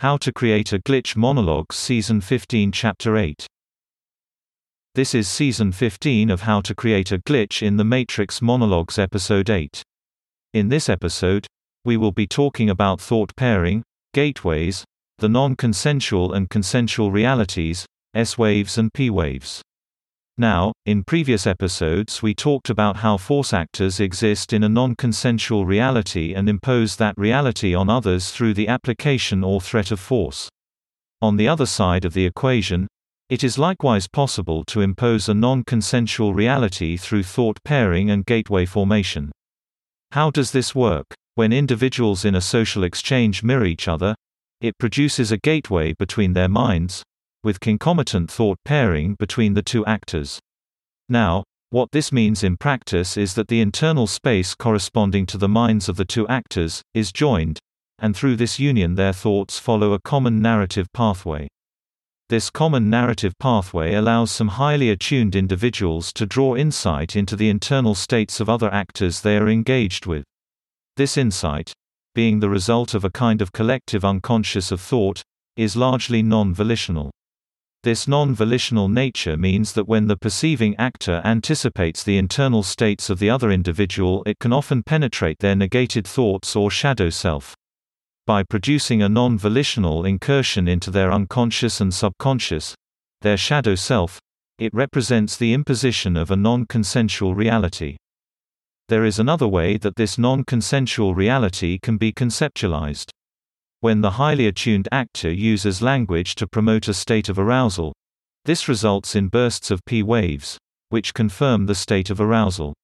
How to Create a Glitch Monologue Season 15 Chapter 8. This is Season 15 of How to Create a Glitch in the Matrix Monologues Episode 8. In this episode, we will be talking about thought pairing, gateways, the non-consensual and consensual realities, S-waves and P-waves. Now, in previous episodes we talked about how force actors exist in a non-consensual reality and impose that reality on others through the application or threat of force. On the other side of the equation, it is likewise possible to impose a non-consensual reality through thought pairing and gateway formation. How does this work? When individuals in a social exchange mirror each other, it produces a gateway between their minds, with concomitant thought pairing between the two actors. Now, what this means in practice is that the internal space corresponding to the minds of the two actors is joined, and through this union their thoughts follow a common narrative pathway. This common narrative pathway allows some highly attuned individuals to draw insight into the internal states of other actors they are engaged with. This insight, being the result of a kind of collective unconscious of thought, is largely non-volitional. This non-volitional nature means that when the perceiving actor anticipates the internal states of the other individual, it can often penetrate their negated thoughts or shadow self. By producing a non-volitional incursion into their unconscious and subconscious, their shadow self, it represents the imposition of a non-consensual reality. There is another way that this non-consensual reality can be conceptualized. When the highly attuned actor uses language to promote a state of arousal, this results in bursts of P-waves, which confirm the state of arousal.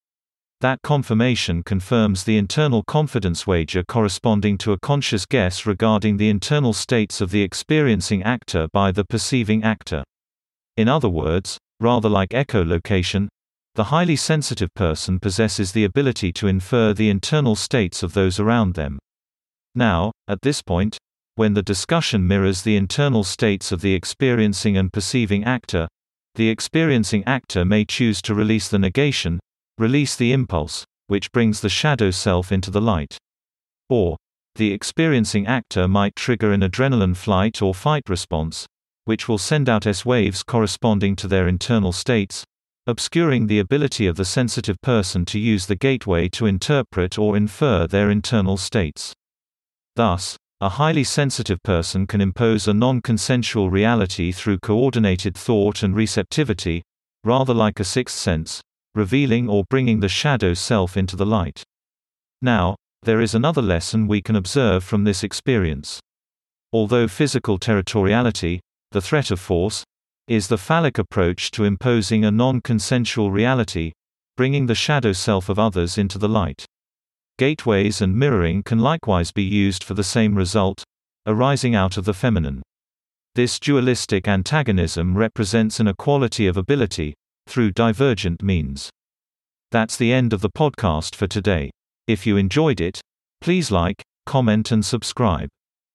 That confirmation confirms the internal confidence wager corresponding to a conscious guess regarding the internal states of the experiencing actor by the perceiving actor. In other words, rather like echolocation, the highly sensitive person possesses the ability to infer the internal states of those around them. Now, at this point, when the discussion mirrors the internal states of the experiencing and perceiving actor, the experiencing actor may choose to release the negation, release the impulse, which brings the shadow self into the light. Or, the experiencing actor might trigger an adrenaline flight or fight response, which will send out S-waves corresponding to their internal states, obscuring the ability of the sensitive person to use the gateway to interpret or infer their internal states. Thus, a highly sensitive person can impose a non-consensual reality through coordinated thought and receptivity, rather like a sixth sense, revealing or bringing the shadow self into the light. Now, there is another lesson we can observe from this experience. Although physical territoriality, the threat of force, is the phallic approach to imposing a non-consensual reality, bringing the shadow self of others into the light. Gateways and mirroring can likewise be used for the same result, arising out of the feminine. This dualistic antagonism represents an equality of ability, through divergent means. That's the end of the podcast for today. If you enjoyed it, please like, comment and subscribe.